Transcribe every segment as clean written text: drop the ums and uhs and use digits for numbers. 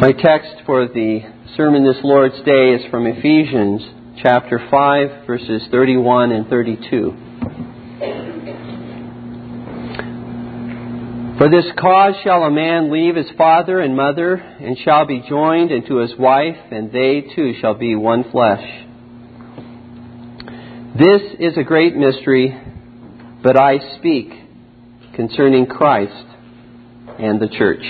My text for the sermon this Lord's Day is from Ephesians chapter 5, verses 31 and 32. For this cause shall a man leave his father and mother, and shall be joined unto his wife, and they two shall be one flesh. This is a great mystery, but I speak concerning Christ and the church.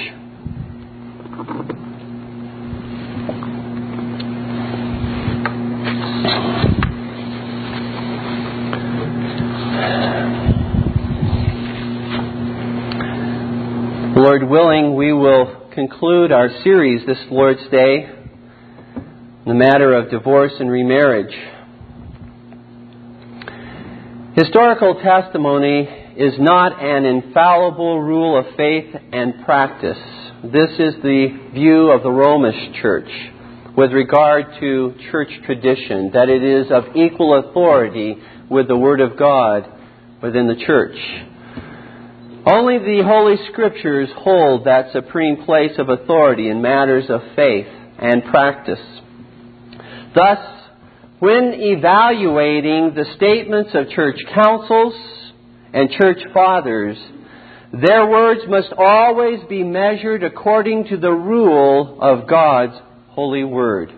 Lord willing, we will conclude our series this Lord's Day on the matter of divorce and remarriage. Historical testimony is not an infallible rule of faith and practice. This is the view of the Romish Church with regard to church tradition, that it is of equal authority with the Word of God within the church. Only the Holy Scriptures hold that supreme place of authority in matters of faith and practice. Thus, when evaluating the statements of church councils and church fathers, their words must always be measured according to the rule of God's holy word.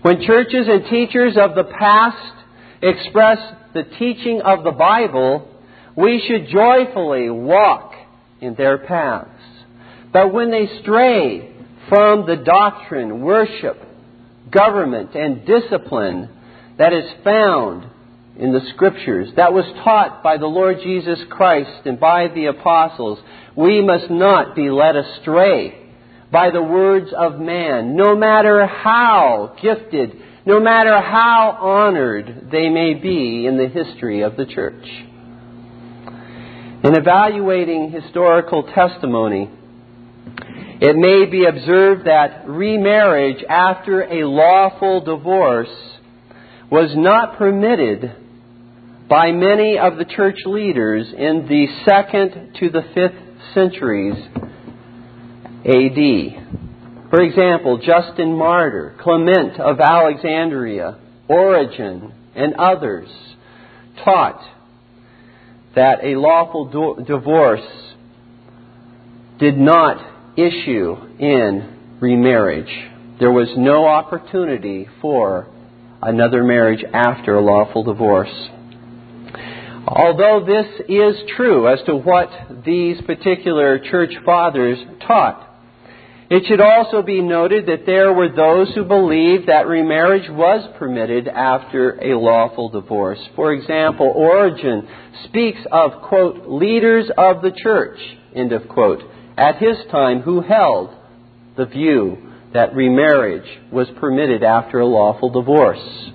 When churches and teachers of the past express the teaching of the Bible, we should joyfully walk in their paths. But when they stray from the doctrine, worship, government and discipline that is found in the Scriptures, that was taught by the Lord Jesus Christ and by the apostles, we must not be led astray by the words of man, no matter how gifted, no matter how honored they may be in the history of the church. In evaluating historical testimony, it may be observed that remarriage after a lawful divorce was not permitted by many of the church leaders in the 2nd to the 5th centuries AD. For example, Justin Martyr, Clement of Alexandria, Origen, and others taught that a lawful divorce did not issue in remarriage. There was no opportunity for another marriage after a lawful divorce. Although this is true as to what these particular church fathers taught, it should also be noted that there were those who believed that remarriage was permitted after a lawful divorce. For example, Origen speaks of, quote, leaders of the church, end of quote, at his time who held the view that remarriage was permitted after a lawful divorce.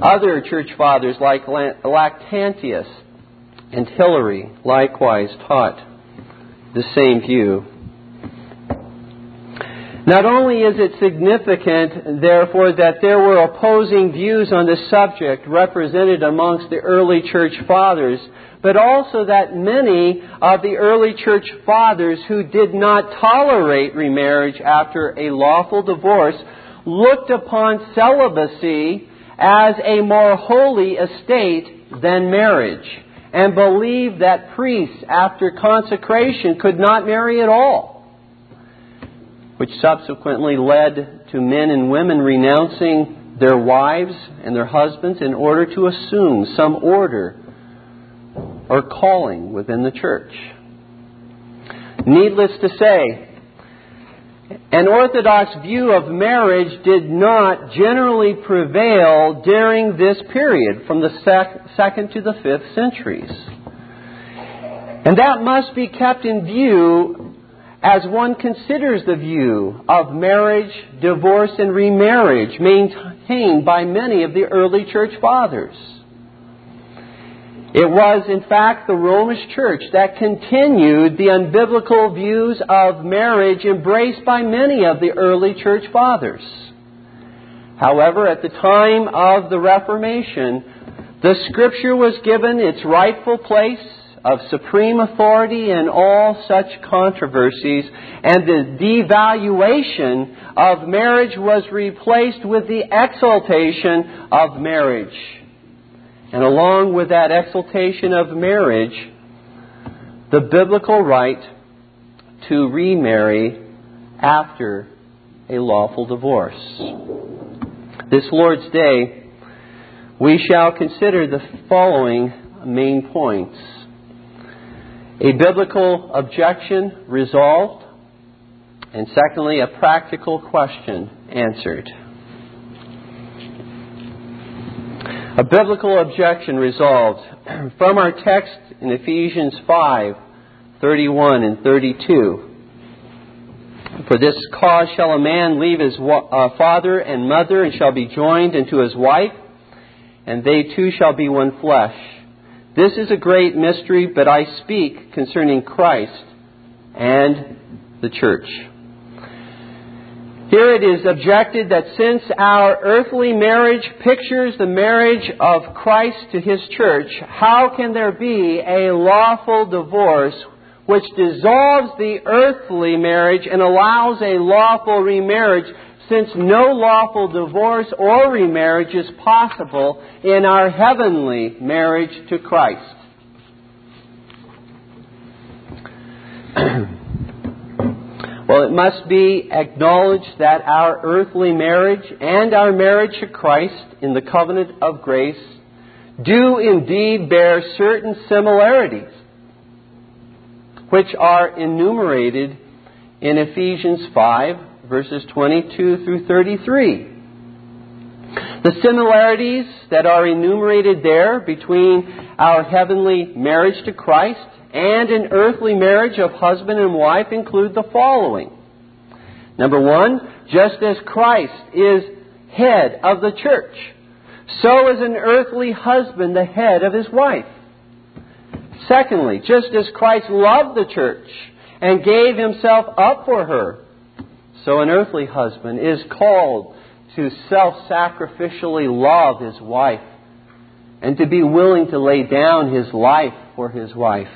Other church fathers like Lactantius and Hilary likewise taught the same view. Not only is it significant, therefore, that there were opposing views on this subject represented amongst the early church fathers, but also that many of the early church fathers who did not tolerate remarriage after a lawful divorce looked upon celibacy as a more holy estate than marriage, and believed that priests after consecration could not marry at all, which subsequently led to men and women renouncing their wives and their husbands in order to assume some order or calling within the church. Needless to say, an Orthodox view of marriage did not generally prevail during this period from the 2nd to the 5th centuries. And that must be kept in view as one considers the view of marriage, divorce, and remarriage maintained by many of the early church fathers. It was, in fact, the Romish Church that continued the unbiblical views of marriage embraced by many of the early church fathers. However, at the time of the Reformation, the Scripture was given its rightful place of supreme authority in all such controversies, and the devaluation of marriage was replaced with the exaltation of marriage. And along with that exaltation of marriage, the biblical right to remarry after a lawful divorce. This Lord's Day, we shall consider the following main points: a biblical objection resolved, and secondly, a practical question answered. A biblical objection resolved. From our text in Ephesians 5:31 and 32. For this cause shall a man leave his father and mother, and shall be joined unto his wife, and they two shall be one flesh. This is a great mystery, but I speak concerning Christ and the church. Here it is objected that since our earthly marriage pictures the marriage of Christ to His church, how can there be a lawful divorce which dissolves the earthly marriage and allows a lawful remarriage, since no lawful divorce or remarriage is possible in our heavenly marriage to Christ? Well, it must be acknowledged that our earthly marriage and our marriage to Christ in the covenant of grace do indeed bear certain similarities, which are enumerated in Ephesians 5, verses 22 through 33. The similarities that are enumerated there between our heavenly marriage to Christ and an earthly marriage of husband and wife include the following. Number one, just as Christ is head of the church, so is an earthly husband the head of his wife. Secondly, just as Christ loved the church and gave himself up for her, so an earthly husband is called to self-sacrificially love his wife and to be willing to lay down his life for his wife.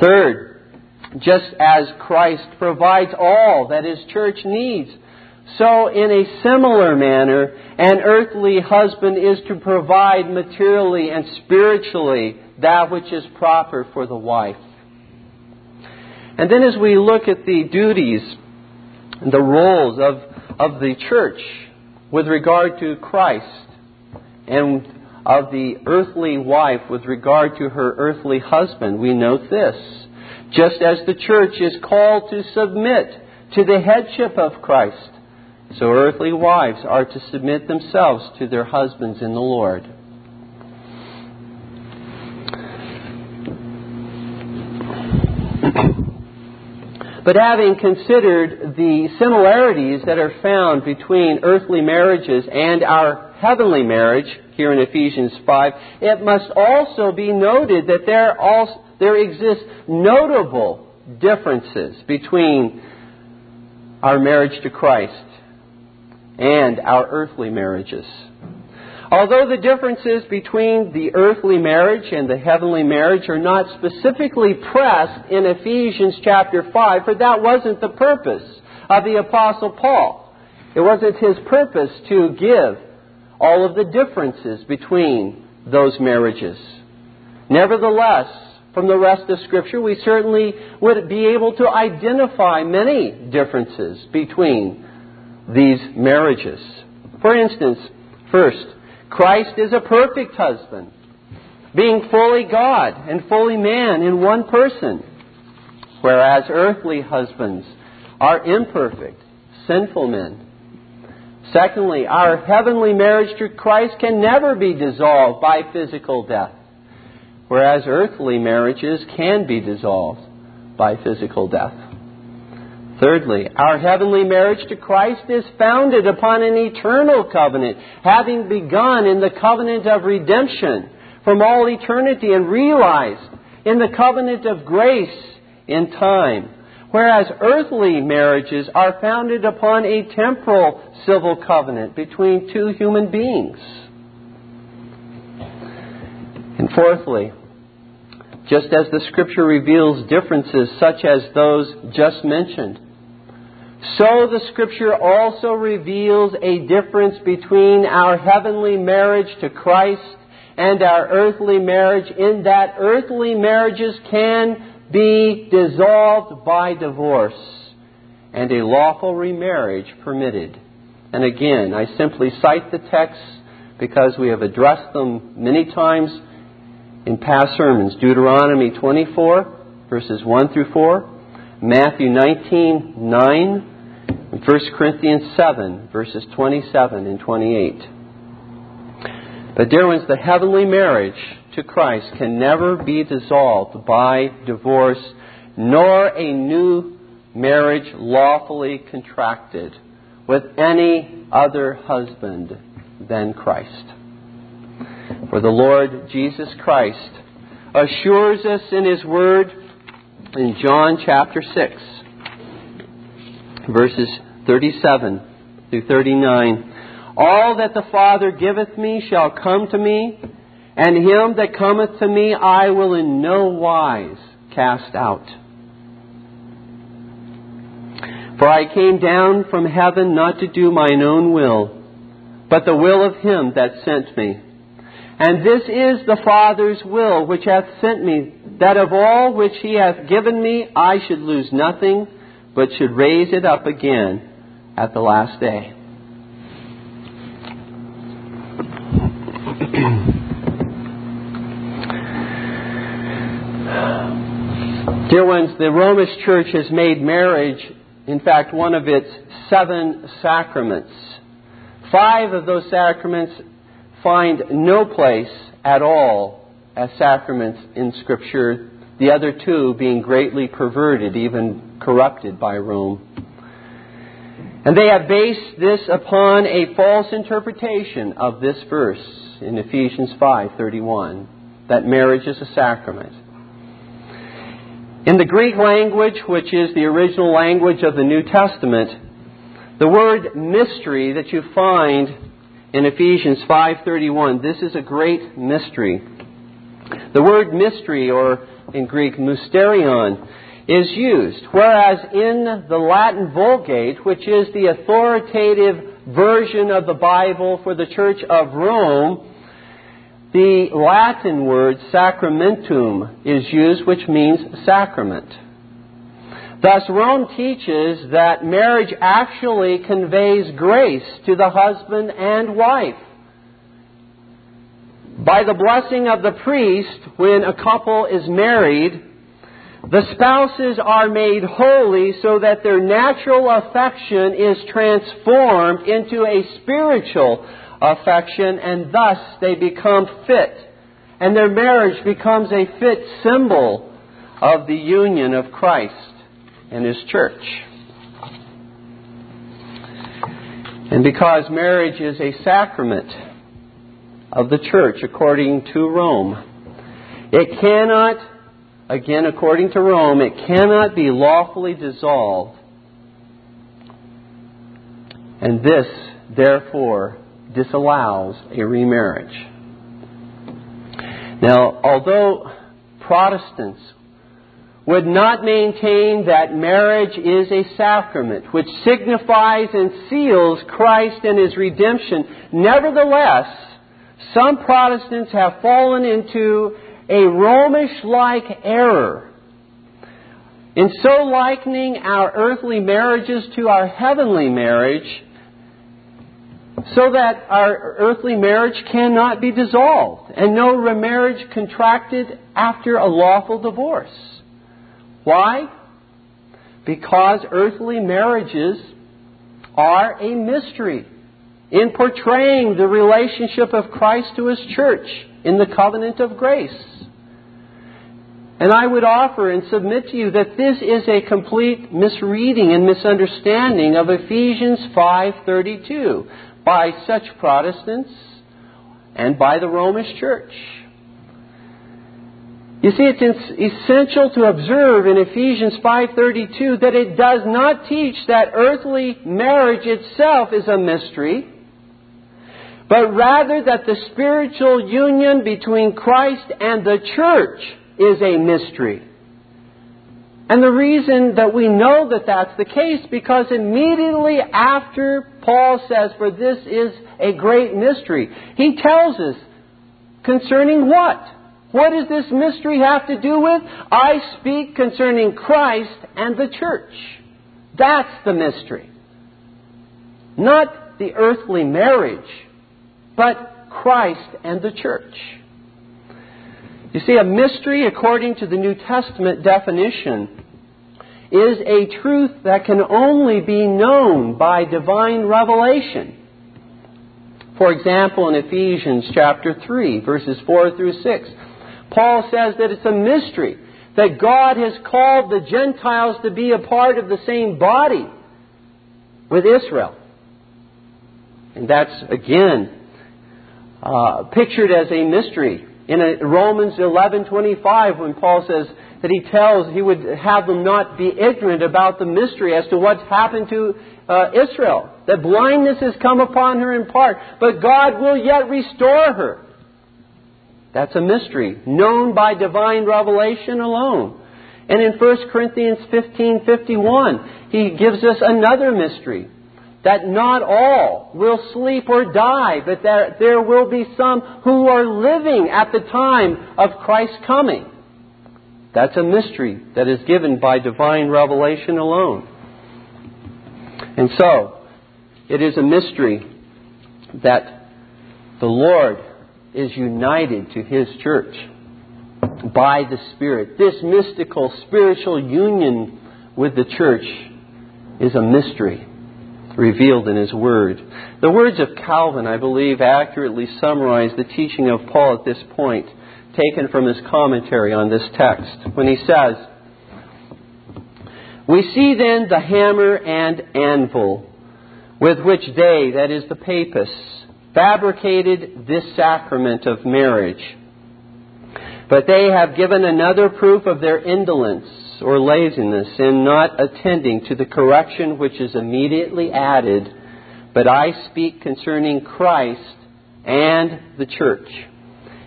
Third, just as Christ provides all that his church needs, so in a similar manner, an earthly husband is to provide materially and spiritually that which is proper for the wife. And then as we look at the duties and the roles of the church with regard to Christ, and of the earthly wife with regard to her earthly husband, we note this. Just as the church is called to submit to the headship of Christ, so earthly wives are to submit themselves to their husbands in the Lord. But having considered the similarities that are found between earthly marriages and our heavenly marriage here in Ephesians 5, it must also be noted that there exist notable differences between our marriage to Christ and our earthly marriages. Although the differences between the earthly marriage and the heavenly marriage are not specifically pressed in Ephesians chapter 5, for that wasn't the purpose of the Apostle Paul. It wasn't his purpose to give all of the differences between those marriages. Nevertheless, from the rest of Scripture, we certainly would be able to identify many differences between these marriages. For instance, first, Christ is a perfect husband, being fully God and fully man in one person, whereas earthly husbands are imperfect, sinful men. Secondly, our heavenly marriage to Christ can never be dissolved by physical death, whereas earthly marriages can be dissolved by physical death. Thirdly, our heavenly marriage to Christ is founded upon an eternal covenant, having begun in the covenant of redemption from all eternity and realized in the covenant of grace in time, whereas earthly marriages are founded upon a temporal civil covenant between two human beings. And fourthly, just as the Scripture reveals differences such as those just mentioned, so the Scripture also reveals a difference between our heavenly marriage to Christ and our earthly marriage, in that earthly marriages can be dissolved by divorce and a lawful remarriage permitted. And again, I simply cite the texts because we have addressed them many times in past sermons. Deuteronomy 24, verses 1 through 4, Matthew 19, 9, and 1 Corinthians 7, verses 27 and 28. But dear ones, the heavenly marriage to Christ can never be dissolved by divorce, nor a new marriage lawfully contracted with any other husband than Christ. For the Lord Jesus Christ assures us in His Word in John chapter 6, verses 37 through 39, "All that the Father giveth me shall come to me, and him that cometh to me I will in no wise cast out. For I came down from heaven not to do mine own will, but the will of Him that sent me. And this is the Father's will which hath sent me, that of all which He hath given me I should lose nothing, but should raise it up again at the last day." Dear ones, the Romish Church has made marriage, in fact, one of its 7 sacraments. 5 of those sacraments find no place at all as sacraments in Scripture, the other 2 being greatly perverted, even corrupted by Rome. And they have based this upon a false interpretation of this verse in Ephesians 5:31, that marriage is a sacrament. In the Greek language, which is the original language of the New Testament, the word mystery that you find in Ephesians 5:31, this is a great mystery. The word mystery, or in Greek mysterion, is used, whereas in the Latin Vulgate, which is the authoritative version of the Bible for the Church of Rome, the Latin word sacramentum is used, which means sacrament. Thus, Rome teaches that marriage actually conveys grace to the husband and wife by the blessing of the priest. When a couple is married, the spouses are made holy so that their natural affection is transformed into a spiritual affection, and thus they become fit, and their marriage becomes a fit symbol of the union of Christ and His Church. And because marriage is a sacrament of the Church according to Rome, it cannot, again according to Rome, it cannot be lawfully dissolved. And this, therefore, disallows a remarriage. Now, although Protestants would not maintain that marriage is a sacrament which signifies and seals Christ and His redemption, nevertheless, some Protestants have fallen into a Romish-like error in so likening our earthly marriages to our heavenly marriage, so that our earthly marriage cannot be dissolved and no remarriage contracted after a lawful divorce. Why? Because earthly marriages are a mystery in portraying the relationship of Christ to His Church in the covenant of grace. And I would offer and submit to you that this is a complete misreading and misunderstanding of Ephesians 5:32 by such Protestants and by the Romish Church. You see, it's essential to observe in Ephesians 5:32 that it does not teach that earthly marriage itself is a mystery, but rather that the spiritual union between Christ and the Church is a mystery. And the reason that we know that that's the case, because immediately after Paul says, for this is a great mystery, he tells us concerning what? What does this mystery have to do with? I speak concerning Christ and the church. That's the mystery. Not the earthly marriage, but Christ and the church. You see, a mystery, according to the New Testament definition, is a truth that can only be known by divine revelation. For example, in Ephesians chapter 3, verses 4 through 6, Paul says that it's a mystery that God has called the Gentiles to be a part of the same body with Israel. And that's, again, pictured as a mystery. In Romans 11:25, when Paul says that he would have them not be ignorant about the mystery as to what's happened to Israel, that blindness has come upon her in part, but God will yet restore her. That's a mystery known by divine revelation alone. And in 1 Corinthians 15:51, he gives us another mystery, that not all will sleep or die, but that there will be some who are living at the time of Christ's coming. That's a mystery that is given by divine revelation alone. And so, it is a mystery that the Lord is united to His church by the Spirit. This mystical, spiritual union with the church is a mystery revealed in His Word. The words of Calvin, I believe, accurately summarize the teaching of Paul at this point, taken from his commentary on this text, when he says, "We see then the hammer and anvil with which they, that is the Papists, fabricated this sacrament of marriage. But they have given another proof of their indolence or laziness in not attending to the correction which is immediately added. But I speak concerning Christ and the church.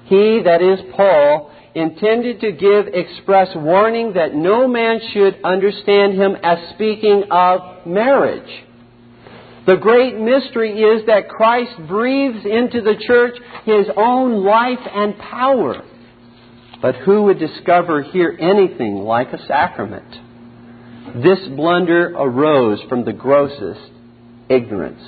He, that is Paul, intended to give express warning that no man should understand him as speaking of marriage. The great mystery is that Christ breathes into the church His own life and power. But who would discover here anything like a sacrament? This blunder arose from the grossest ignorance."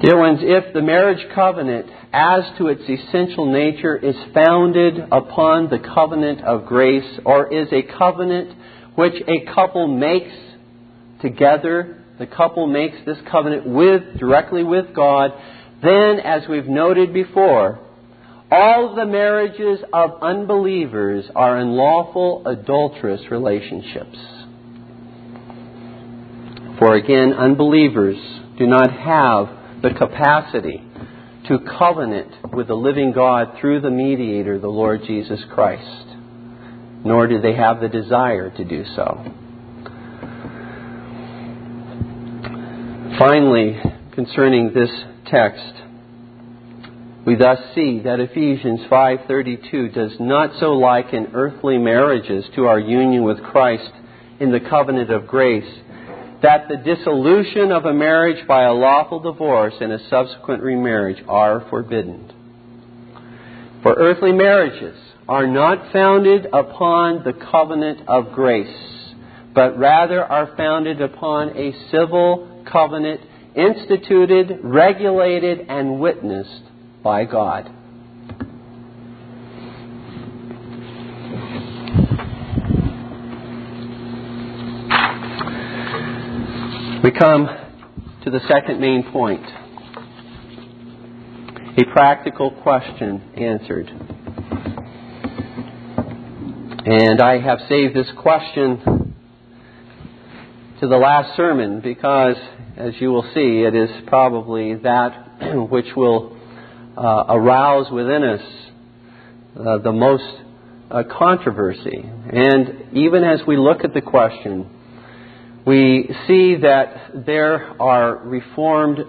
Dear ones, if the marriage covenant, as to its essential nature, is founded upon the covenant of grace, or is a covenant which a couple makes together, the couple makes this covenant directly with God, then, as we've noted before, all the marriages of unbelievers are unlawful, adulterous relationships. For again, unbelievers do not have the capacity to covenant with the living God through the mediator, the Lord Jesus Christ, nor do they have the desire to do so. Finally, concerning this text, we thus see that Ephesians 5:32 does not so liken earthly marriages to our union with Christ in the covenant of grace, that the dissolution of a marriage by a lawful divorce and a subsequent remarriage are forbidden. For earthly marriages are not founded upon the covenant of grace, but rather are founded upon a civil covenant instituted, regulated, and witnessed by God. We come to the second main point, a practical question answered. And I have saved this question to the last sermon because, as you will see, it is probably that which will arouse within us the most controversy. And even as we look at the question, we see that there are Reformed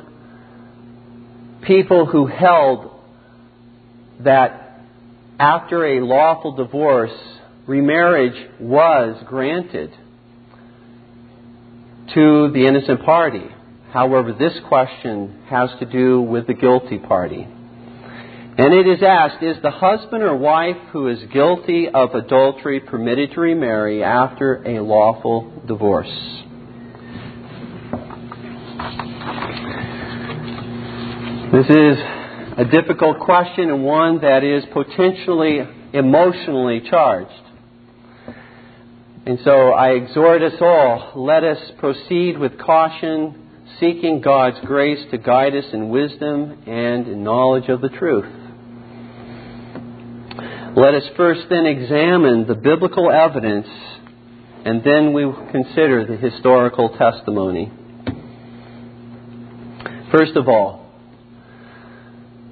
people who held that after a lawful divorce, remarriage was granted to the innocent party. However, this question has to do with the guilty party. And it is asked, is the husband or wife who is guilty of adultery permitted to remarry after a lawful divorce? This is a difficult question and one that is potentially emotionally charged. And so I exhort us all, let us proceed with caution, seeking God's grace to guide us in wisdom and in knowledge of the truth. Let us first then examine the biblical evidence, and then we will consider the historical testimony. First of all,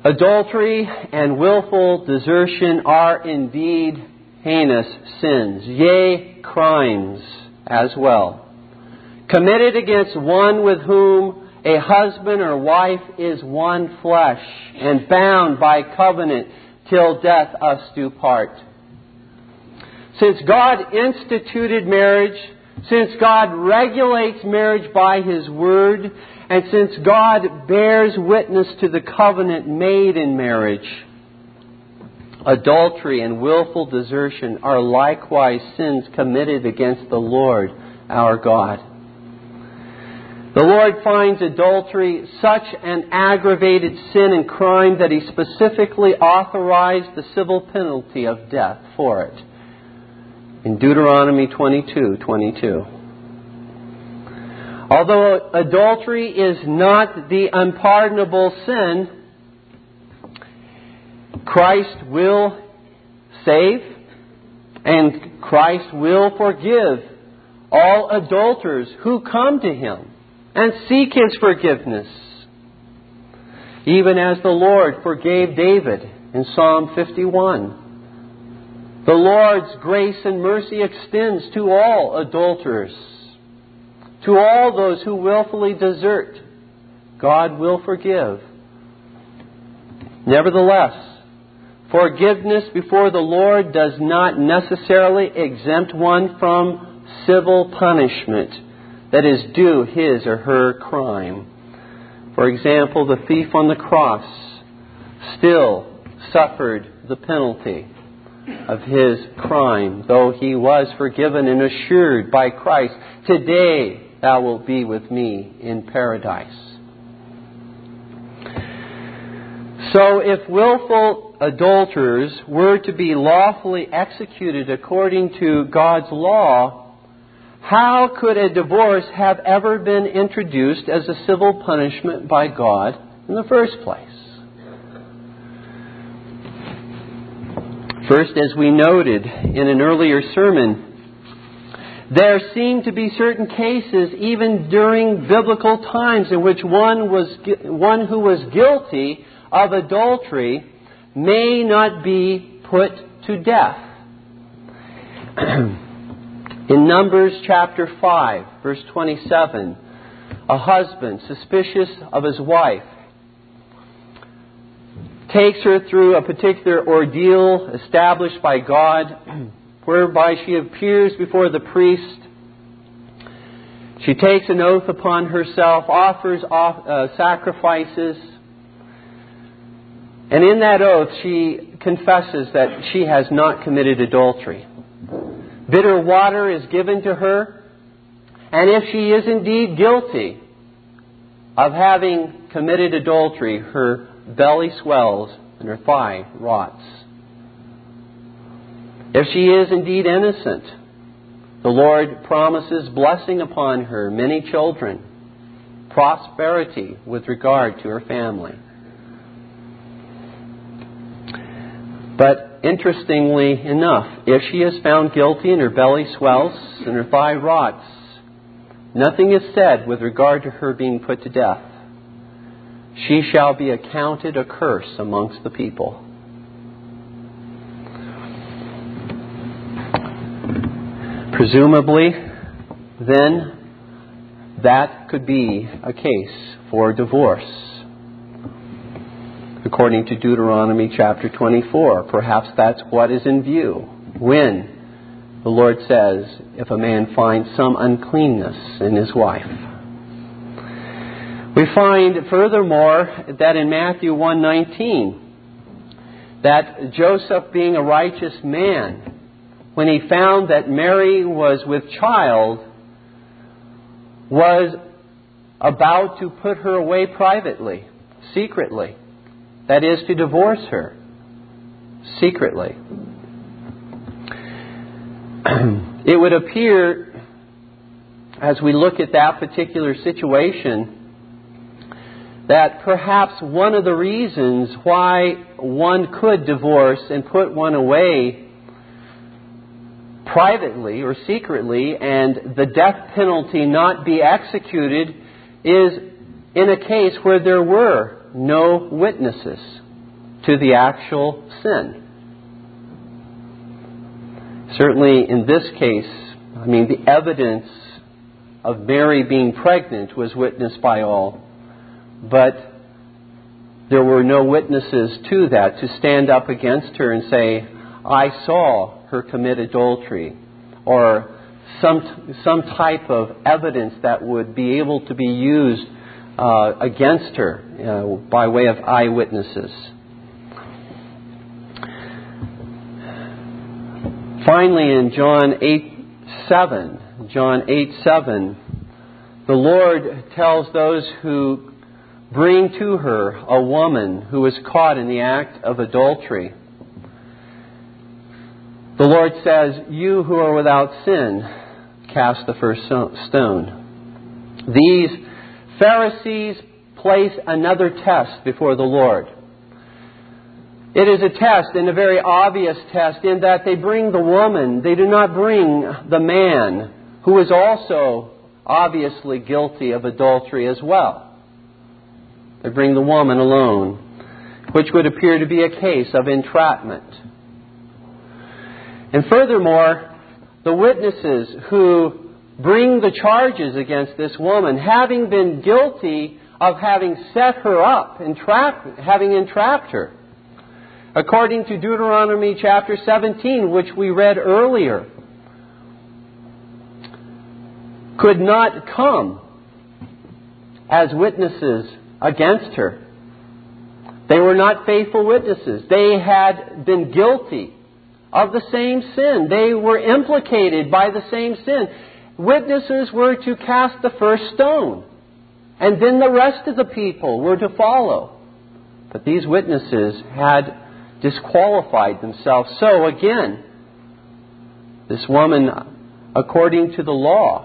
adultery and willful desertion are indeed heinous sins, yea, crimes as well, committed against one with whom a husband or wife is one flesh, and bound by covenant till death us do part. Since God instituted marriage, since God regulates marriage by His Word, and since God bears witness to the covenant made in marriage, adultery and willful desertion are likewise sins committed against the Lord our God. The Lord finds adultery such an aggravated sin and crime that He specifically authorized the civil penalty of death for it in Deuteronomy 22:22. Although adultery is not the unpardonable sin, Christ will save and Christ will forgive all adulterers who come to Him and seek His forgiveness, even as the Lord forgave David in Psalm 51. The Lord's grace and mercy extends to all adulterers, to all those who willfully desert. God will forgive. Nevertheless, forgiveness before the Lord does not necessarily exempt one from civil punishment that is due his or her crime. For example, the thief on the cross still suffered the penalty of his crime, though he was forgiven and assured by Christ, "Today thou wilt be with me in paradise." So if willful adulterers were to be lawfully executed according to God's law, how could a divorce have ever been introduced as a civil punishment by God in the first place? First, as we noted in an earlier sermon, there seem to be certain cases even during biblical times in which one who was guilty of adultery may not be put to death. In Numbers chapter 5, verse 27, a husband suspicious of his wife takes her through a particular ordeal established by God, whereby she appears before the priest. She takes an oath upon herself, offers sacrifices, and in that oath she confesses that she has not committed adultery. Bitter water is given to her, and if she is indeed guilty of having committed adultery, her belly swells and her thigh rots. If she is indeed innocent, the Lord promises blessing upon her, many children, prosperity with regard to her family. But interestingly enough, if she is found guilty and her belly swells and her thigh rots, nothing is said with regard to her being put to death. She shall be accounted a curse amongst the people. Presumably, then, that could be a case for divorce. according to Deuteronomy chapter 24. Perhaps that's what is in view when the Lord says, if a man finds some uncleanness in his wife. We find furthermore that in Matthew 1:19, that Joseph, being a righteous man, when he found that Mary was with child, was about to put her away privately, secretly. That is, to divorce her secretly. It would appear, as we look at that particular situation, that perhaps one of the reasons why one could divorce and put one away privately or secretly and the death penalty not be executed is in a case where there were no witnesses to the actual sin. Certainly in this case, I mean, the evidence of Mary being pregnant was witnessed by all, but there were no witnesses to that to stand up against her and say, I saw her commit adultery, or some type of evidence that would be able to be used against her by way of eyewitnesses. Finally, in John 8:7, the Lord tells those who bring to her a woman who was caught in the act of adultery. The Lord says, you who are without sin, cast the first stone. These Pharisees place another test before the Lord. It is a test, and a very obvious test, in that they bring the woman. They do not bring the man, who is also obviously guilty of adultery as well. They bring the woman alone, which would appear to be a case of entrapment. And furthermore, the witnesses who bring the charges against this woman, having been guilty of having set her up, having entrapped her. According to Deuteronomy chapter 17, which we read earlier, could not come as witnesses against her. They were not faithful witnesses. They had been guilty of the same sin. They were implicated by the same sin. Witnesses were to cast the first stone, and then the rest of the people were to follow. But these witnesses had disqualified themselves. So again, this woman, according to the law,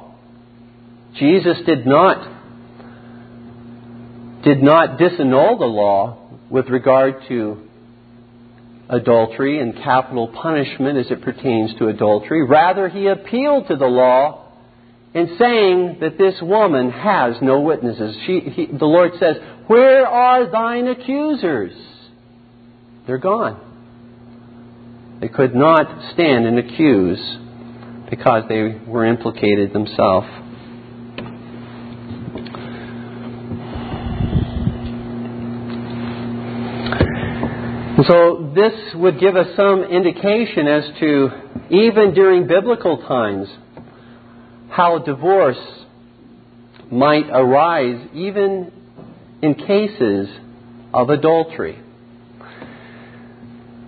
Jesus did not disannul the law with regard to adultery and capital punishment as it pertains to adultery. Rather, he appealed to the law in saying that this woman has no witnesses. The Lord says, where are thine accusers? They're gone. They could not stand and accuse because they were implicated themselves. So this would give us some indication as to, even during biblical times, how divorce might arise even in cases of adultery.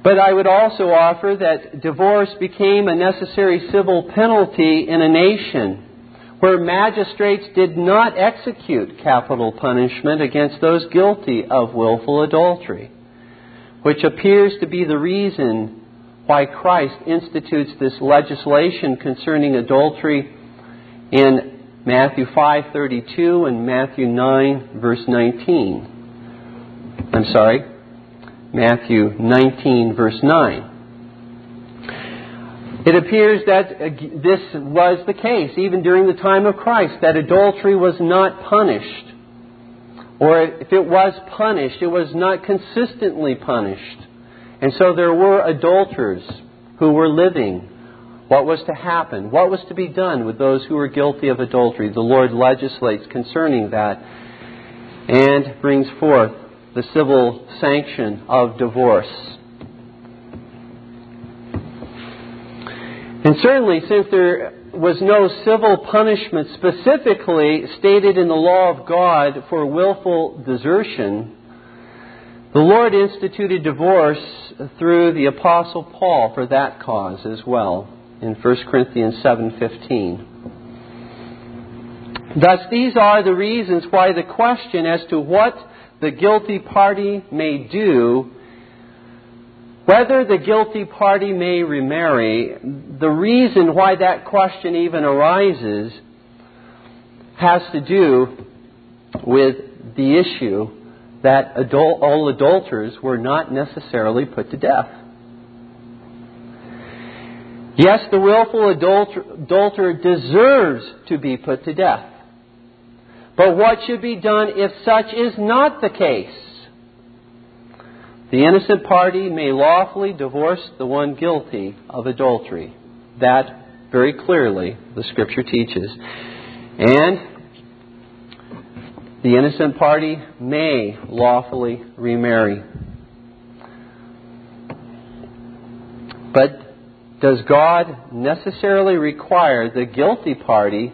But I would also offer that divorce became a necessary civil penalty in a nation where magistrates did not execute capital punishment against those guilty of willful adultery, which appears to be the reason why Christ institutes this legislation concerning adultery in Matthew 5:32 and Matthew 9:19. I'm sorry, Matthew 19:9. It appears that this was the case even during the time of Christ, that adultery was not punished. Or if it was punished, it was not consistently punished. And so there were adulterers who were living. What was to happen? What was to be done with those who were guilty of adultery? The Lord legislates concerning that and brings forth the civil sanction of divorce. And certainly, since there was no civil punishment specifically stated in the law of God for willful desertion, the Lord instituted divorce through the Apostle Paul for that cause as well in 1 Corinthians 7:15. Thus, these are the reasons why the question as to what the guilty party may do, whether the guilty party may remarry, the reason why that question even arises has to do with the issue that all adulterers were not necessarily put to death. Yes, the willful adulterer deserves to be put to death. But what should be done if such is not the case? The innocent party may lawfully divorce the one guilty of adultery. That very clearly the Scripture teaches. And the innocent party may lawfully remarry. But does God necessarily require the guilty party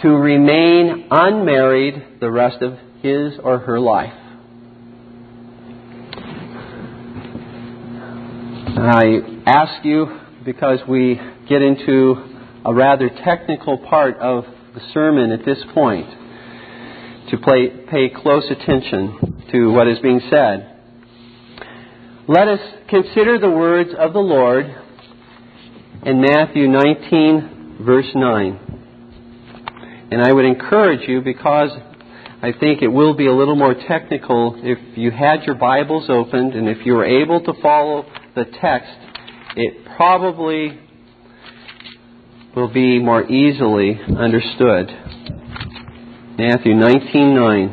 to remain unmarried the rest of his or her life? I ask you because we get into a rather technical part of the sermon at this point to pay close attention to what is being said. Let us consider the words of the Lord in Matthew 19, verse 9. And I would encourage you, because I think it will be a little more technical, if you had your Bibles opened and if you were able to follow the text, it probably will be more easily understood. Matthew 19:9,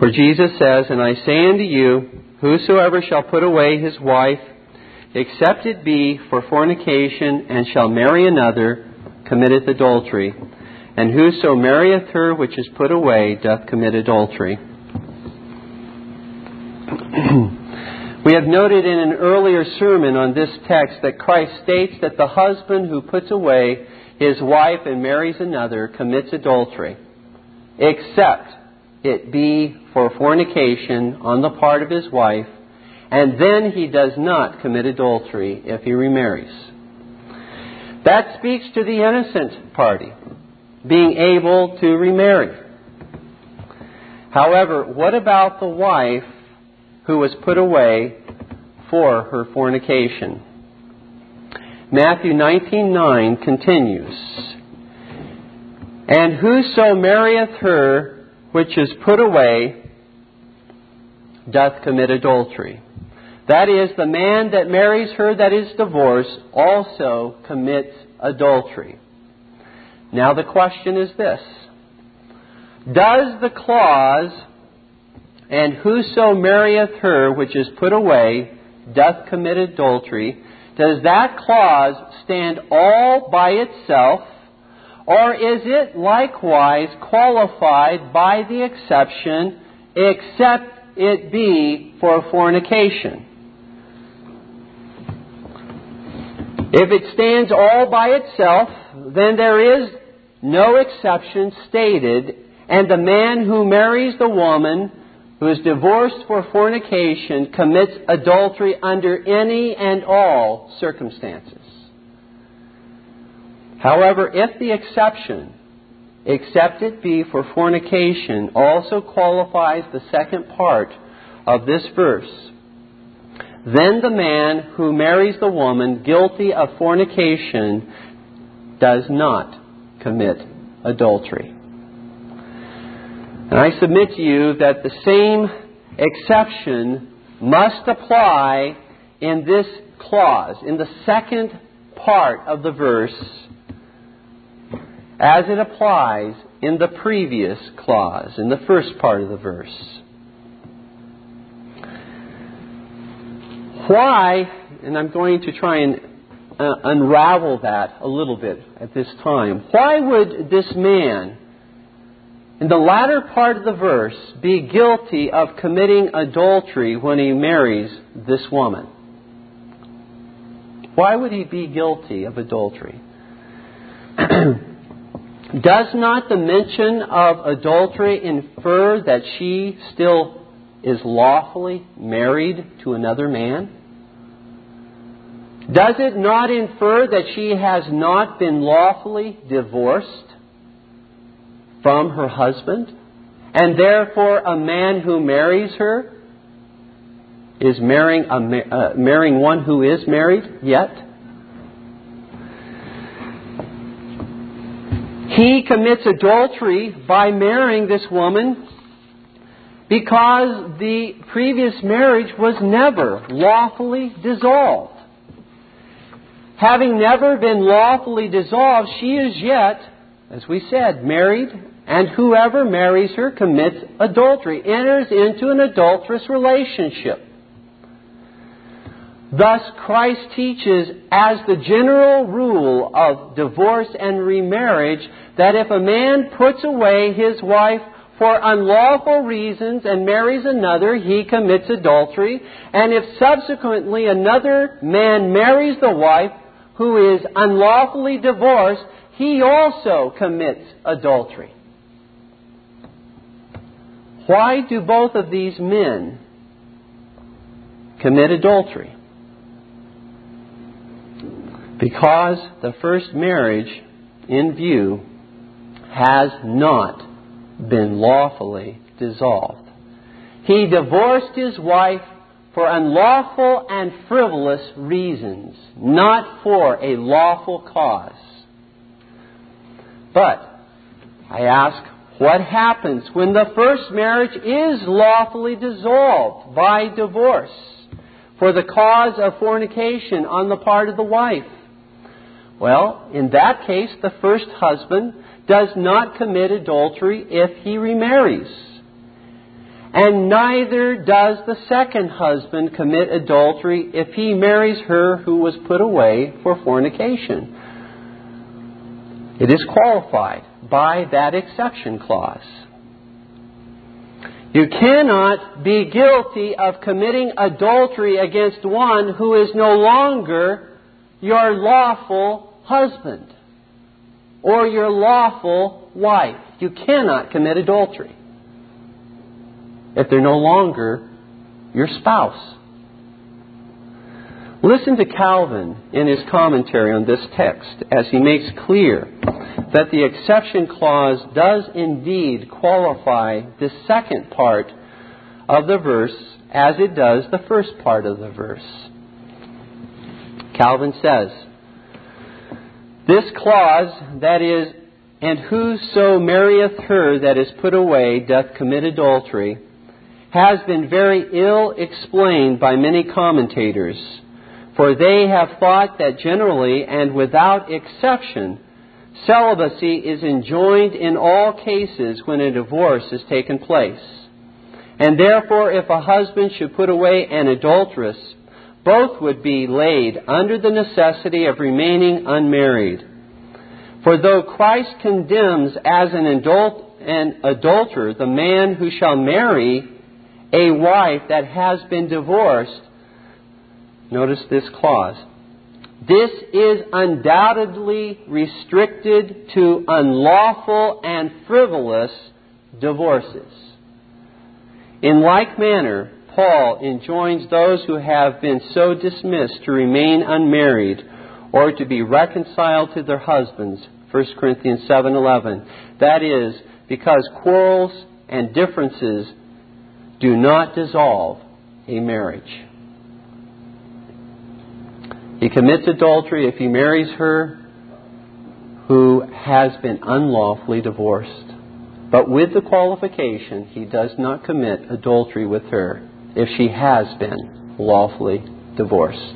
where Jesus says, "And I say unto you, whosoever shall put away his wife, except it be for fornication, and shall marry another, committeth adultery. And whoso marrieth her which is put away doth commit adultery." We have noted in an earlier sermon on this text that Christ states that the husband who puts away his wife and marries another commits adultery, except it be for fornication on the part of his wife, and then he does not commit adultery if he remarries. That speaks to the innocent party being able to remarry. However, what about the wife who was put away for her fornication? Matthew 19:9 continues, "And whoso marrieth her which is put away doth commit adultery." That is, the man that marries her that is divorced also commits adultery. Now the question is this: does the clause, "And whoso marrieth her which is put away doth commit adultery," does that clause stand all by itself, or is it likewise qualified by the exception, "except it be for fornication"? If it stands all by itself, then there is no exception stated, and the man who marries the woman who is divorced for fornication commits adultery under any and all circumstances. However, if the exception, "except it be for fornication," also qualifies the second part of this verse, then the man who marries the woman guilty of fornication does not commit adultery. And I submit to you that the same exception must apply in this clause, in the second part of the verse, as it applies in the previous clause, in the first part of the verse. Why, and I'm going to try and unravel that a little bit at this time, why would this man in the latter part of the verse, be guilty of committing adultery when he marries this woman. Why would he be guilty of adultery? Does not the mention of adultery infer that she still is lawfully married to another man? Does it not infer that she has not been lawfully divorced from her husband, and therefore a man who marries her is marrying one who is married yet? He commits adultery by marrying this woman because the previous marriage was never lawfully dissolved. Having never been lawfully dissolved, she is yet, as we said, married, and whoever marries her commits adultery, enters into an adulterous relationship. Thus, Christ teaches as the general rule of divorce and remarriage that if a man puts away his wife for unlawful reasons and marries another, he commits adultery. And if subsequently another man marries the wife who is unlawfully divorced, he also commits adultery. Why do both of these men commit adultery? Because the first marriage in view has not been lawfully dissolved. He divorced his wife for unlawful and frivolous reasons, not for a lawful cause. But I ask, what happens when the first marriage is lawfully dissolved by divorce for the cause of fornication on the part of the wife? Well, in that case, the first husband does not commit adultery if he remarries. And neither does the second husband commit adultery if he marries her who was put away for fornication. It is qualified by that exception clause. You cannot be guilty of committing adultery against one who is no longer your lawful husband or your lawful wife. You cannot commit adultery if they're no longer your spouse. Listen to Calvin in his commentary on this text as he makes clear that the exception clause does indeed qualify the second part of the verse as it does the first part of the verse. Calvin says, "This clause, that is, 'and whoso marrieth her that is put away doth commit adultery,' has been very ill explained by many commentators, for they have thought that generally and without exception, celibacy is enjoined in all cases when a divorce has taken place. And therefore, if a husband should put away an adulteress, both would be laid under the necessity of remaining unmarried. For though Christ condemns as an adulterer the man who shall marry a wife that has been divorced," notice this clause, "this is undoubtedly restricted to unlawful and frivolous divorces. In like manner, Paul enjoins those who have been so dismissed to remain unmarried or to be reconciled to their husbands," 1 Corinthians 7:11. "That is, because quarrels and differences do not dissolve a marriage." He commits adultery if he marries her who has been unlawfully divorced, but with the qualification he does not commit adultery with her if she has been lawfully divorced.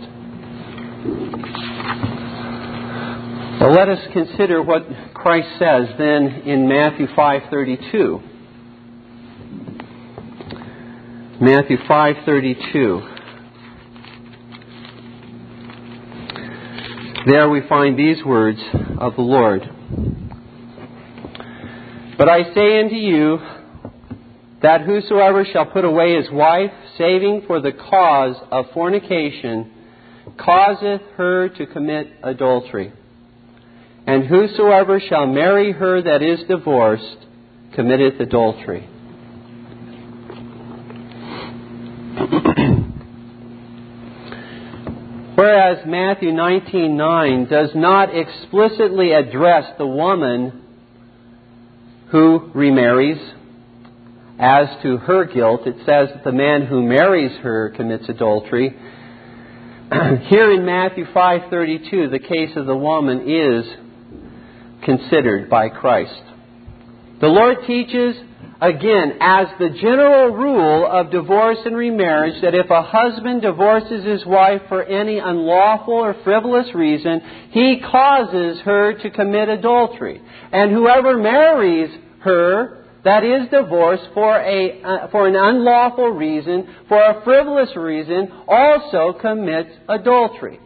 Well, let us consider what Christ says then in Matthew 5:32. Matthew 5:32. There we find these words of the Lord. But I say unto you, that whosoever shall put away his wife, saving for the cause of fornication, causeth her to commit adultery. And whosoever shall marry her that is divorced, committeth adultery. Whereas Matthew 19:9 does not explicitly address the woman who remarries as to her guilt, it says that the man who marries her commits adultery. Here in Matthew 5:32, the case of the woman is considered by Christ. The Lord teaches, again, as the general rule of divorce and remarriage, that if a husband divorces his wife for any unlawful or frivolous reason, he causes her to commit adultery. And whoever marries her that is divorced for an unlawful reason, for a frivolous reason, also commits adultery.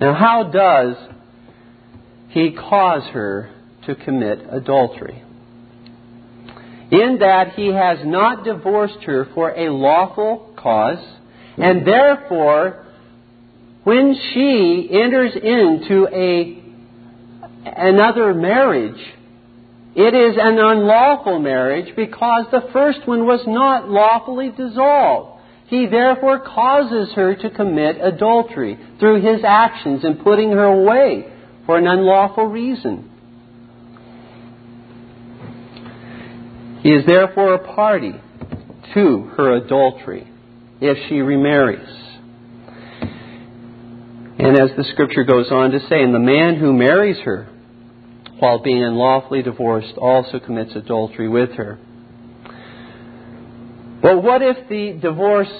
Now, how does he cause her to commit adultery? In that he has not divorced her for a lawful cause, and therefore, when she enters into another marriage, it is an unlawful marriage because the first one was not lawfully dissolved. He therefore causes her to commit adultery through his actions in putting her away for an unlawful reason. He is therefore a party to her adultery if she remarries. And as the scripture goes on to say, and the man who marries her while being unlawfully divorced also commits adultery with her. But what if the divorce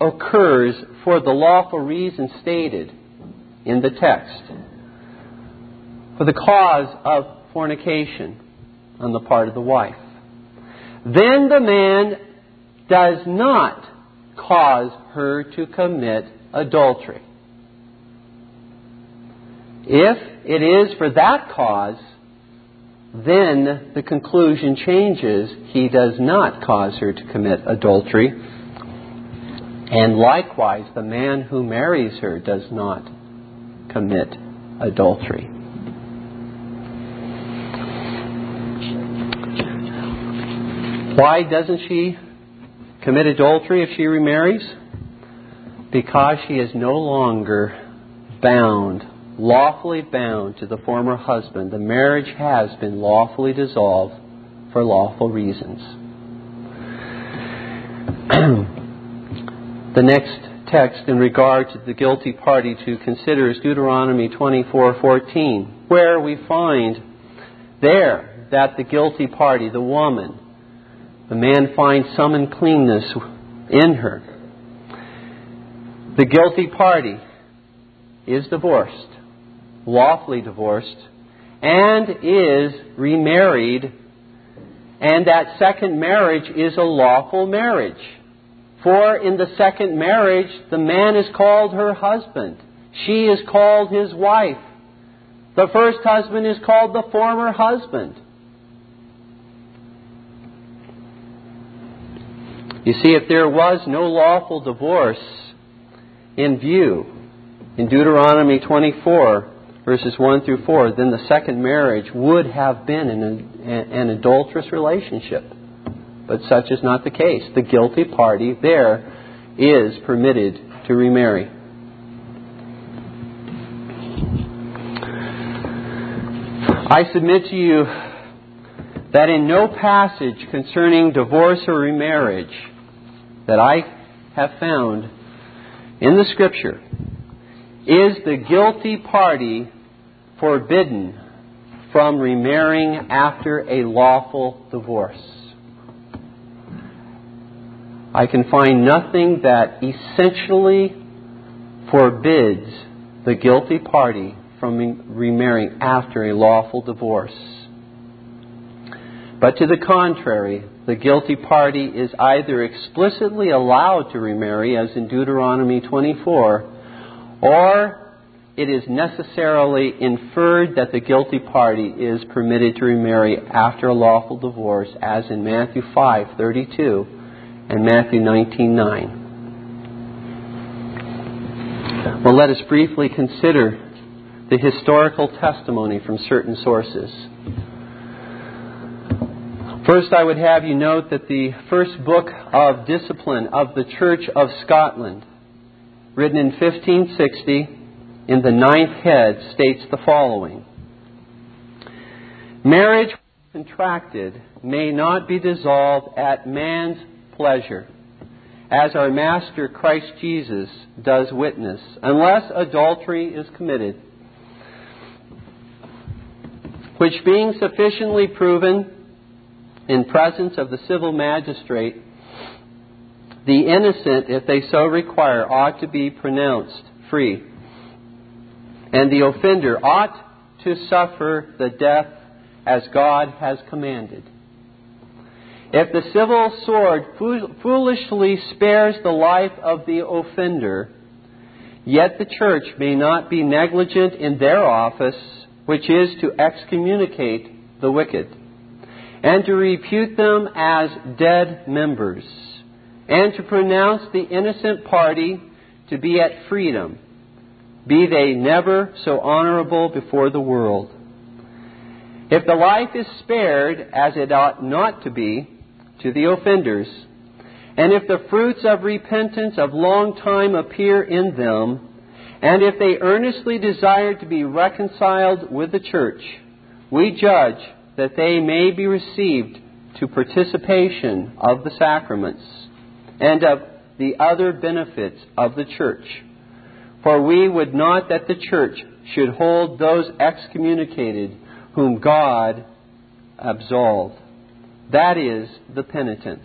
occurs for the lawful reason stated in the text? For the cause of fornication on the part of the wife. Then the man does not cause her to commit adultery. If it is for that cause, then the conclusion changes. He does not cause her to commit adultery. And likewise, the man who marries her does not commit adultery. Why doesn't she commit adultery if she remarries? Because she is no longer bound, lawfully bound to the former husband. The marriage has been lawfully dissolved for lawful reasons. The next text in regard to the guilty party to consider is Deuteronomy 24:14, where we find there that the guilty party, the woman, the man finds some uncleanness in her. The guilty party is divorced, lawfully divorced, and is remarried, and that second marriage is a lawful marriage. For in the second marriage, the man is called her husband. She is called his wife. The first husband is called the former husband. You see, if there was no lawful divorce in view in Deuteronomy 24, verses 1 through 4, then the second marriage would have been an adulterous relationship. But such is not the case. The guilty party there is permitted to remarry. I submit to you that in no passage concerning divorce or remarriage that I have found in the Scripture is the guilty party forbidden from remarrying after a lawful divorce. I can find nothing that essentially forbids the guilty party from remarrying after a lawful divorce. But to the contrary, the guilty party is either explicitly allowed to remarry, as in Deuteronomy 24, or it is necessarily inferred that the guilty party is permitted to remarry after a lawful divorce, as in Matthew 5:32 and Matthew 19:9. Well, let us briefly consider the historical testimony from certain sources. First, I would have you note that the first book of discipline of the Church of Scotland, written in 1560, in the ninth head, states the following. Marriage contracted may not be dissolved at man's pleasure, as our Master Christ Jesus does witness, unless adultery is committed, which being sufficiently proven in presence of the civil magistrate, the innocent, if they so require, ought to be pronounced free, and the offender ought to suffer the death as God has commanded. If the civil sword foolishly spares the life of the offender, yet the church may not be negligent in their office, which is to excommunicate the wicked, and to repute them as dead members, and to pronounce the innocent party to be at freedom, be they never so honorable before the world. If the life is spared, as it ought not to be, to the offenders, and if the fruits of repentance of long time appear in them, and if they earnestly desire to be reconciled with the church, we judge that they may be received to participation of the sacraments and of the other benefits of the church. For we would not that the church should hold those excommunicated whom God absolved, that is, the penitent.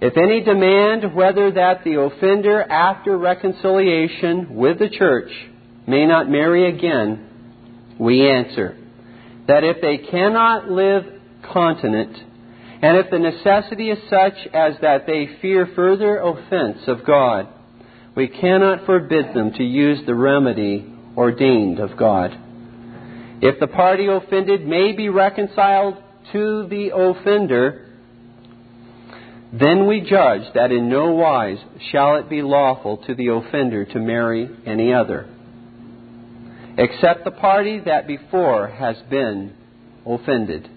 If any demand whether that the offender after reconciliation with the church may not marry again, we answer that if they cannot live continent, and if the necessity is such as that they fear further offense of God, we cannot forbid them to use the remedy ordained of God. If the party offended may be reconciled to the offender, then we judge that in no wise shall it be lawful to the offender to marry any other, except the party that before has been offended.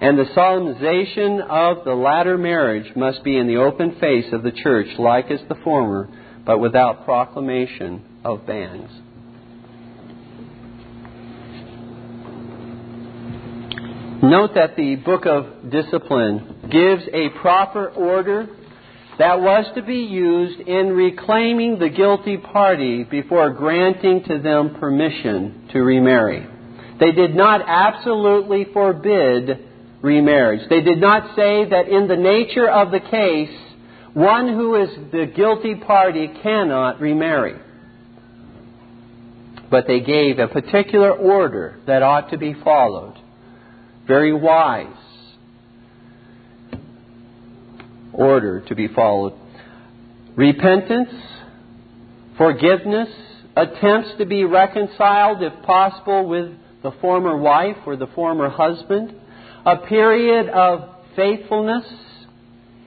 And the solemnization of the latter marriage must be in the open face of the church, like as the former, but without proclamation of bans. Note that the Book of Discipline gives a proper order that was to be used in reclaiming the guilty party before granting to them permission to remarry. They did not absolutely forbid remarriage. They did not say that in the nature of the case, one who is the guilty party cannot remarry. But they gave a particular order that ought to be followed. Very wise order to be followed. Repentance, forgiveness, attempts to be reconciled if possible with the former wife or the former husband, a period of faithfulness,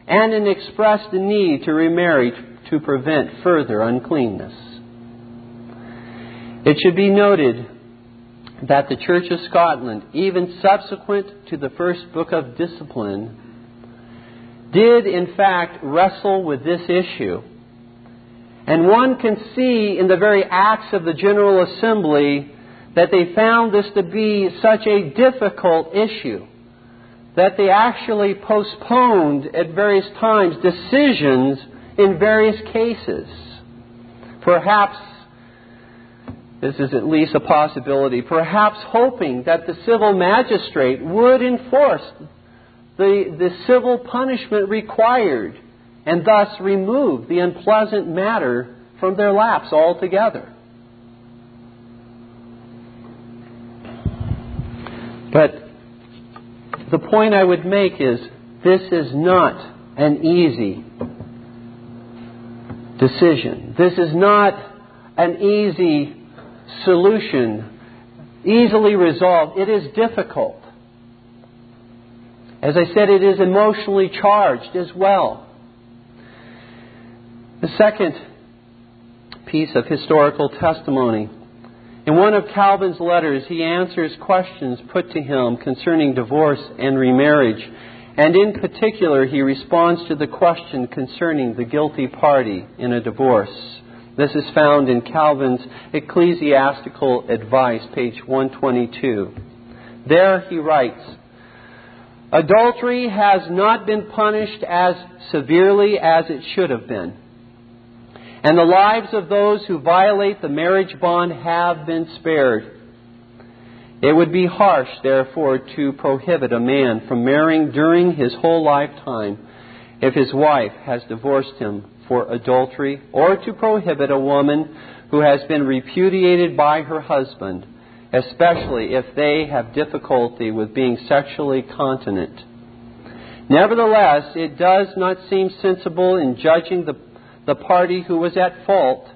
and an expressed need to remarry to prevent further uncleanness. It should be noted that the Church of Scotland, even subsequent to the first Book of Discipline, did in fact wrestle with this issue. And one can see in the very acts of the General Assembly that they found this to be such a difficult issue that they actually postponed at various times decisions in various cases. Perhaps, this is at least a possibility, perhaps hoping that the civil magistrate would enforce the civil punishment required and thus remove the unpleasant matter from their laps altogether. But the point I would make is this is not an easy decision. This is not an easy solution easily resolved. It is difficult. As I said, it is emotionally charged as well. The second piece of historical testimony. In one of Calvin's letters, he answers questions put to him concerning divorce and remarriage. And in particular, he responds to the question concerning the guilty party in a divorce. This is found in Calvin's Ecclesiastical Advice, page 122. There he writes, "Adultery has not been punished as severely as it should have been. And the lives of those who violate the marriage bond have been spared. It would be harsh, therefore, to prohibit a man from marrying during his whole lifetime if his wife has divorced him for adultery, or to prohibit a woman who has been repudiated by her husband, especially if they have difficulty with being sexually continent. Nevertheless, it does not seem sensible in judging the party who was at fault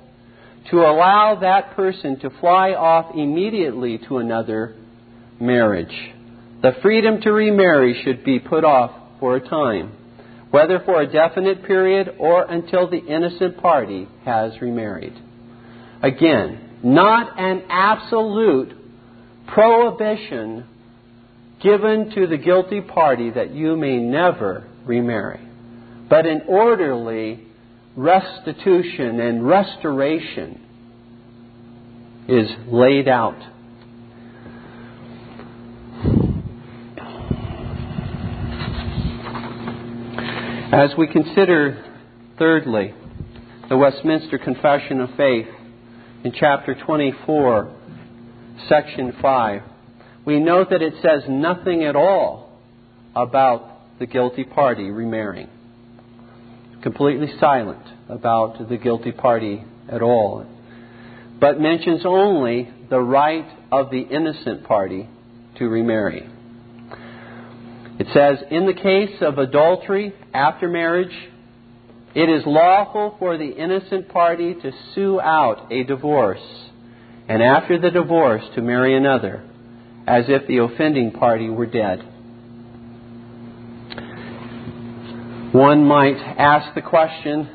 to allow that person to fly off immediately to another marriage. The freedom to remarry should be put off for a time, whether for a definite period or until the innocent party has remarried." Again, not an absolute prohibition given to the guilty party that you may never remarry, but an orderly restitution and restoration is laid out. As we consider, thirdly, the Westminster Confession of Faith in chapter 24, section 5, we note that it says nothing at all about the guilty party remarrying. Completely silent about the guilty party at all, but mentions only the right of the innocent party to remarry. It says, "In the case of adultery after marriage, it is lawful for the innocent party to sue out a divorce, and after the divorce to marry another, as if the offending party were dead." One might ask the question,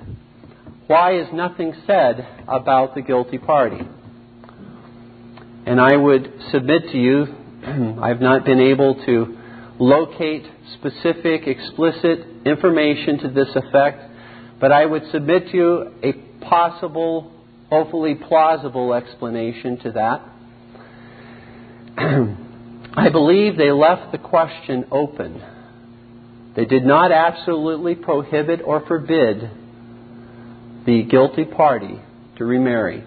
why is nothing said about the guilty party? And I would submit to you, I've not been able to locate specific, explicit information to this effect, but I would submit to you a possible, hopefully plausible explanation to that. I believe they left the question open. They did not absolutely prohibit or forbid the guilty party to remarry,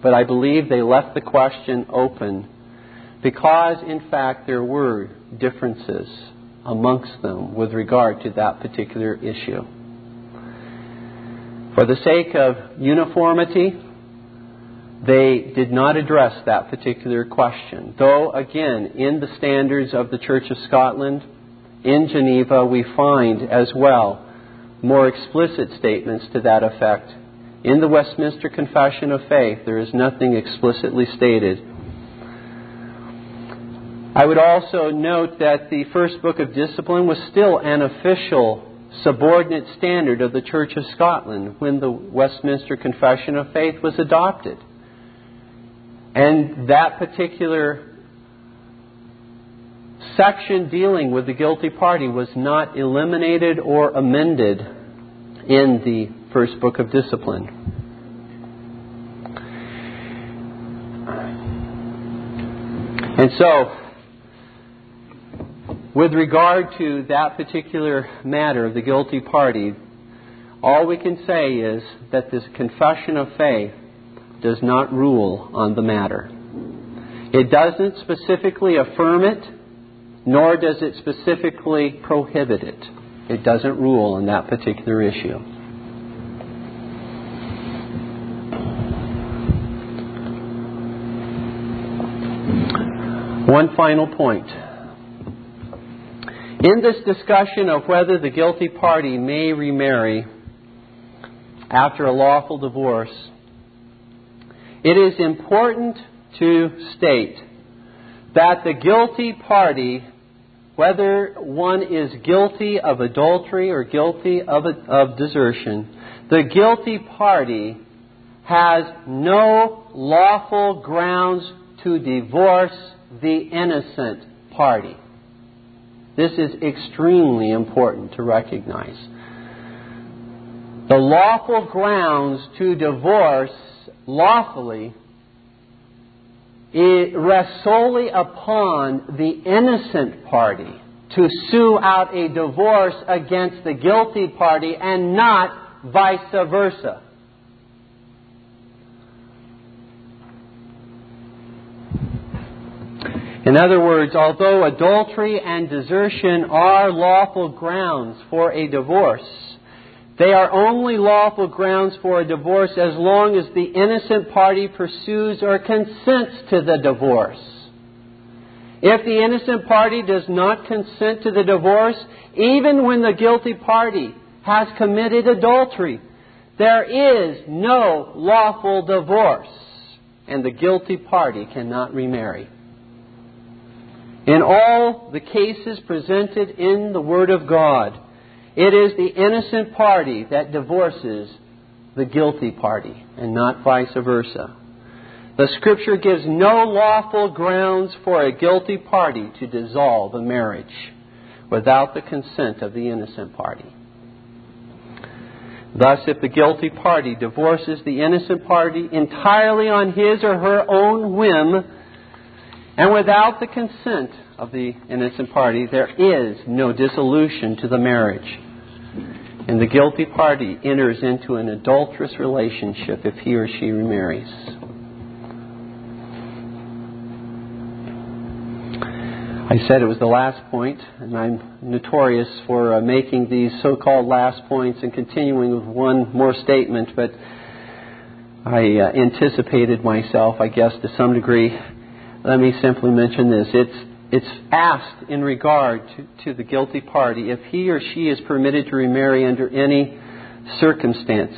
but I believe they left the question open because, in fact, there were differences amongst them with regard to that particular issue. For the sake of uniformity, they did not address that particular question, though, again, in the standards of the Church of Scotland, in Geneva, we find as well more explicit statements to that effect. In the Westminster Confession of Faith, there is nothing explicitly stated. I would also note that the First Book of Discipline was still an official subordinate standard of the Church of Scotland when the Westminster Confession of Faith was adopted. And that particular section dealing with the guilty party was not eliminated or amended in the First Book of Discipline. And so, with regard to that particular matter of the guilty party, all we can say is that this confession of faith does not rule on the matter. It doesn't specifically affirm it, nor does it specifically prohibit it. It doesn't rule on that particular issue. One final point. In this discussion of whether the guilty party may remarry after a lawful divorce, it is important to state that the guilty party, whether one is guilty of adultery or guilty of desertion, the guilty party has no lawful grounds to divorce the innocent party. This is extremely important to recognize. The lawful grounds to divorce lawfully, it rests solely upon the innocent party to sue out a divorce against the guilty party and not vice versa. In other words, although adultery and desertion are lawful grounds for a divorce, they are only lawful grounds for a divorce as long as the innocent party pursues or consents to the divorce. If the innocent party does not consent to the divorce, even when the guilty party has committed adultery, there is no lawful divorce, and the guilty party cannot remarry. In all the cases presented in the Word of God, it is the innocent party that divorces the guilty party and not vice versa. The Scripture gives no lawful grounds for a guilty party to dissolve a marriage without the consent of the innocent party. Thus, if the guilty party divorces the innocent party entirely on his or her own whim and without the consent of the innocent party, there is no dissolution to the marriage. And the guilty party enters into an adulterous relationship if he or she remarries. I said it was the last point, and I'm notorious for making these so-called last points and continuing with one more statement, but I anticipated myself, I guess, to some degree. Let me simply mention this. It's asked in regard to the guilty party if he or she is permitted to remarry under any circumstance.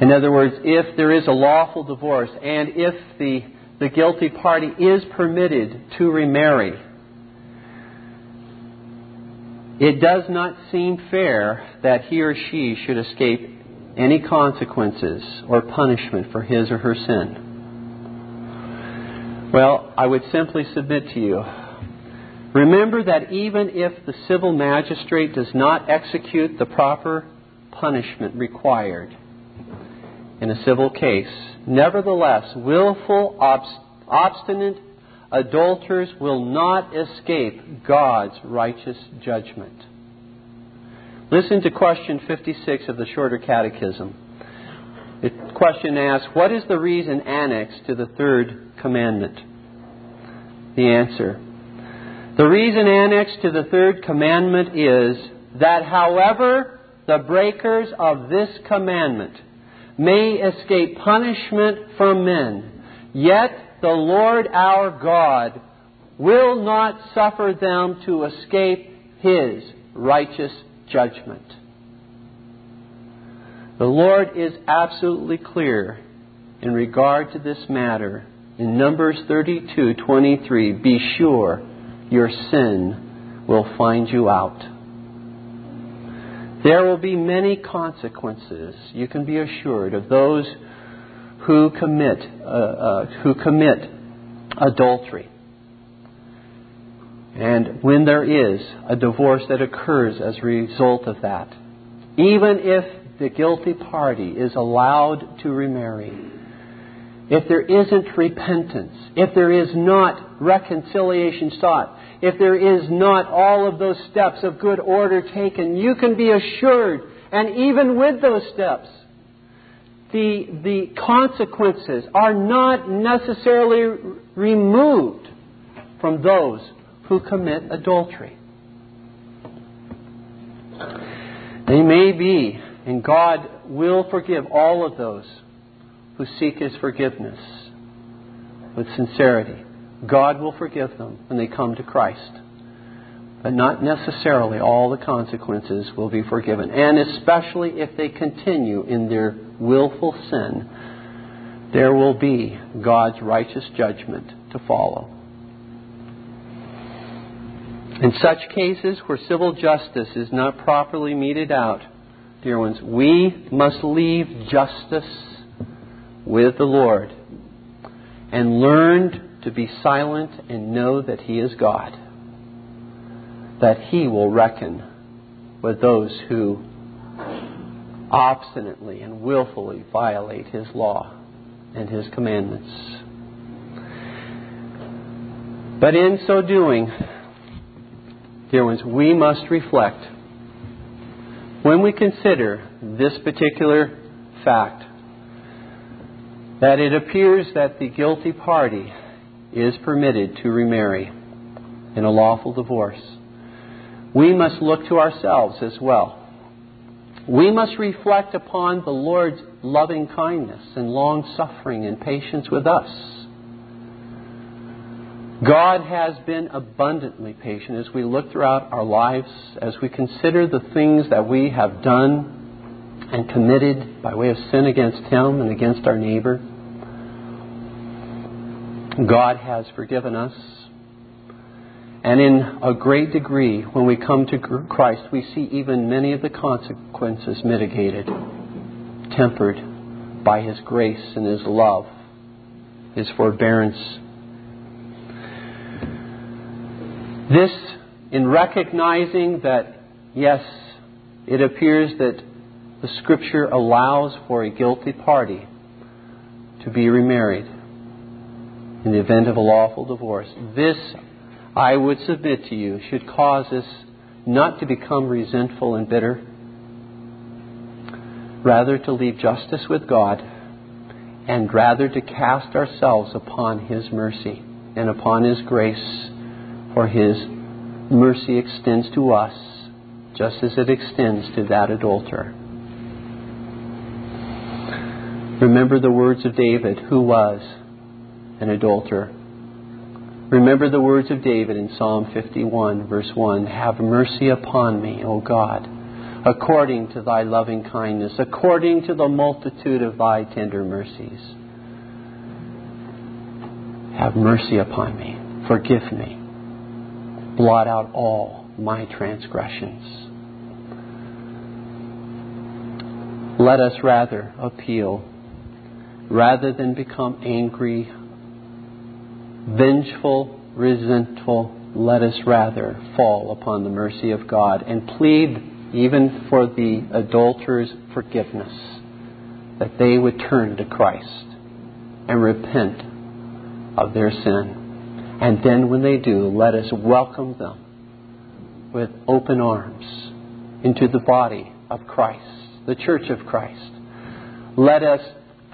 In other words, if there is a lawful divorce and if the guilty party is permitted to remarry, it does not seem fair that he or she should escape any consequences or punishment for his or her sin. Well, I would simply submit to you, remember that even if the civil magistrate does not execute the proper punishment required in a civil case, nevertheless, willful, obstinate adulterers will not escape God's righteous judgment. Listen to question 56 of the Shorter Catechism. The question asks, what is the reason annexed to the third commandment? The answer. The reason annexed to the third commandment is that however the breakers of this commandment may escape punishment from men, yet the Lord our God will not suffer them to escape His righteous judgment. The Lord is absolutely clear in regard to this matter. In Numbers 32:23, be sure your sin will find you out. There will be many consequences, you can be assured, of those who commit adultery. And when there is a divorce that occurs as a result of that, even if the guilty party is allowed to remarry, if there isn't repentance, if there is not reconciliation sought, if there is not all of those steps of good order taken, you can be assured, and even with those steps, the consequences are not necessarily removed from those who commit adultery. They may be, and God will forgive all of those who seek His forgiveness with sincerity. God will forgive them when they come to Christ. But not necessarily all the consequences will be forgiven. And especially if they continue in their willful sin there will be God's righteous judgment to follow. In such cases where civil justice is not properly meted out, dear ones, we must leave justice with the Lord and learn to be silent and know that He is God, that He will reckon with those who obstinately and willfully violate His law and His commandments. But in so doing, dear ones, we must reflect. When we consider this particular fact, that it appears that the guilty party is permitted to remarry in a lawful divorce, we must look to ourselves as well. We must reflect upon the Lord's loving kindness and long suffering and patience with us. God has been abundantly patient as we look throughout our lives, as we consider the things that we have done and committed by way of sin against Him and against our neighbor. God has forgiven us. And in a great degree, when we come to Christ, we see even many of the consequences mitigated, tempered by His grace and His love, His forbearance. This, in recognizing that, yes, it appears that the Scripture allows for a guilty party to be remarried in the event of a lawful divorce, this, I would submit to you, should cause us not to become resentful and bitter, rather to leave justice with God, and rather to cast ourselves upon His mercy and upon His grace, for His mercy extends to us just as it extends to that adulterer. Remember the words of David, who was an adulterer. Remember the words of David in Psalm 51, verse 1. Have mercy upon me, O God, according to Thy loving kindness, according to the multitude of Thy tender mercies. Have mercy upon me. Forgive me. Blot out all my transgressions. Let us rather appeal, rather than become angry, vengeful, resentful, let us rather fall upon the mercy of God and plead even for the adulterers' forgiveness, that they would turn to Christ and repent of their sin. And then when they do, let us welcome them with open arms into the body of Christ, the Church of Christ. Let us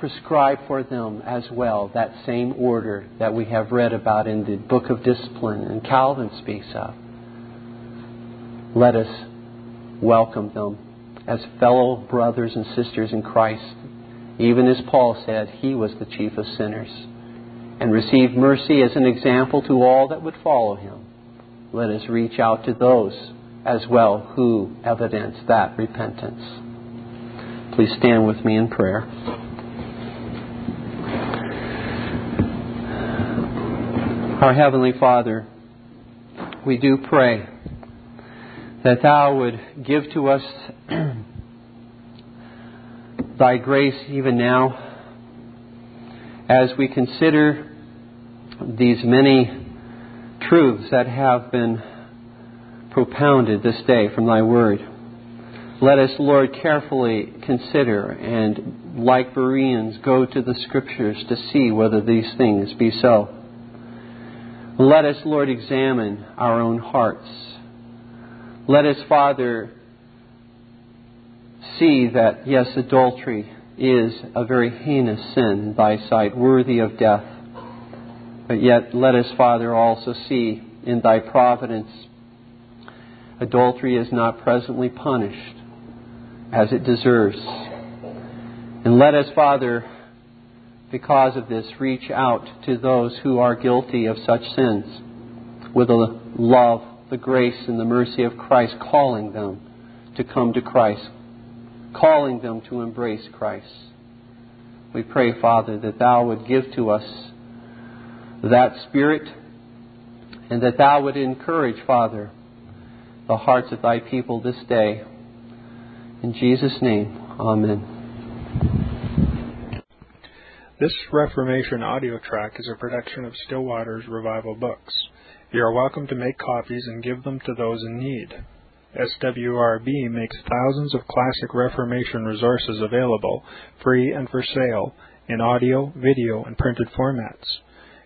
prescribe for them as well that same order that we have read about in the Book of Discipline and Calvin speaks of. Let us welcome them as fellow brothers and sisters in Christ, even as Paul said, he was the chief of sinners, and receive mercy as an example to all that would follow him. Let us reach out to those as well who evidence that repentance. Please stand with me in prayer. Our Heavenly Father, we do pray that Thou would give to us Thy grace even now as we consider these many truths that have been propounded this day from Thy Word. Let us, Lord, carefully consider and, like Bereans, go to the Scriptures to see whether these things be so. Let us, Lord, examine our own hearts. Let us, Father, see that, yes, adultery is a very heinous sin in Thy sight, worthy of death. But yet, let us, Father, also see in Thy providence, adultery is not presently punished as it deserves. And let us, Father, because of this, reach out to those who are guilty of such sins with the love, the grace, and the mercy of Christ, calling them to come to Christ, calling them to embrace Christ, We pray, Father, that Thou would give to us that spirit, and that Thou would encourage, Father, the hearts of Thy people this day. In Jesus' name, Amen. This Reformation audio track is a production of Stillwater's Revival Books. You are welcome to make copies and give them to those in need. SWRB makes thousands of classic Reformation resources available, free and for sale, in audio, video, and printed formats.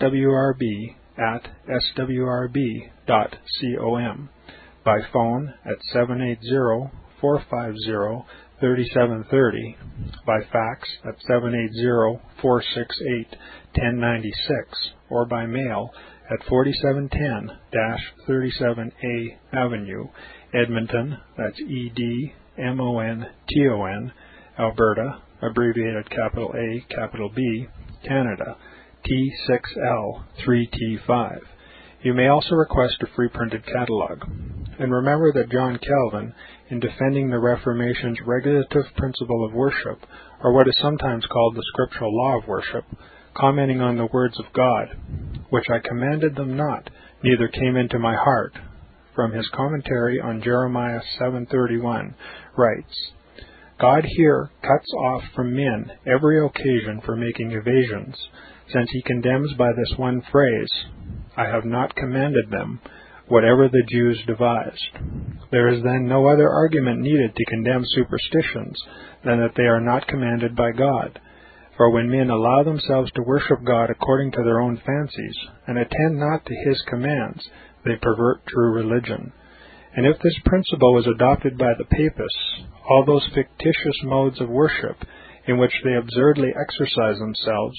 swrb@swrb.com, by phone at 780-450-3730, by fax at 780-468-1096, or by mail at 4710-37A Avenue, Edmonton, that's EDMONTON, Alberta, abbreviated capital A, capital B, Canada, T6L 3T5. You may also request a free printed catalog. And remember that John Calvin, in defending the Reformation's regulative principle of worship, or what is sometimes called the scriptural law of worship, commenting on the words of God, which I commanded them not, neither came into my heart, from his commentary on Jeremiah 7:31, writes, God here cuts off from men every occasion for making evasions, since he condemns by this one phrase, I have not commanded them, whatever the Jews devised. There is then no other argument needed to condemn superstitions than that they are not commanded by God. For when men allow themselves to worship God according to their own fancies, and attend not to his commands, they pervert true religion. And if this principle was adopted by the Papists, all those fictitious modes of worship in which they absurdly exercise themselves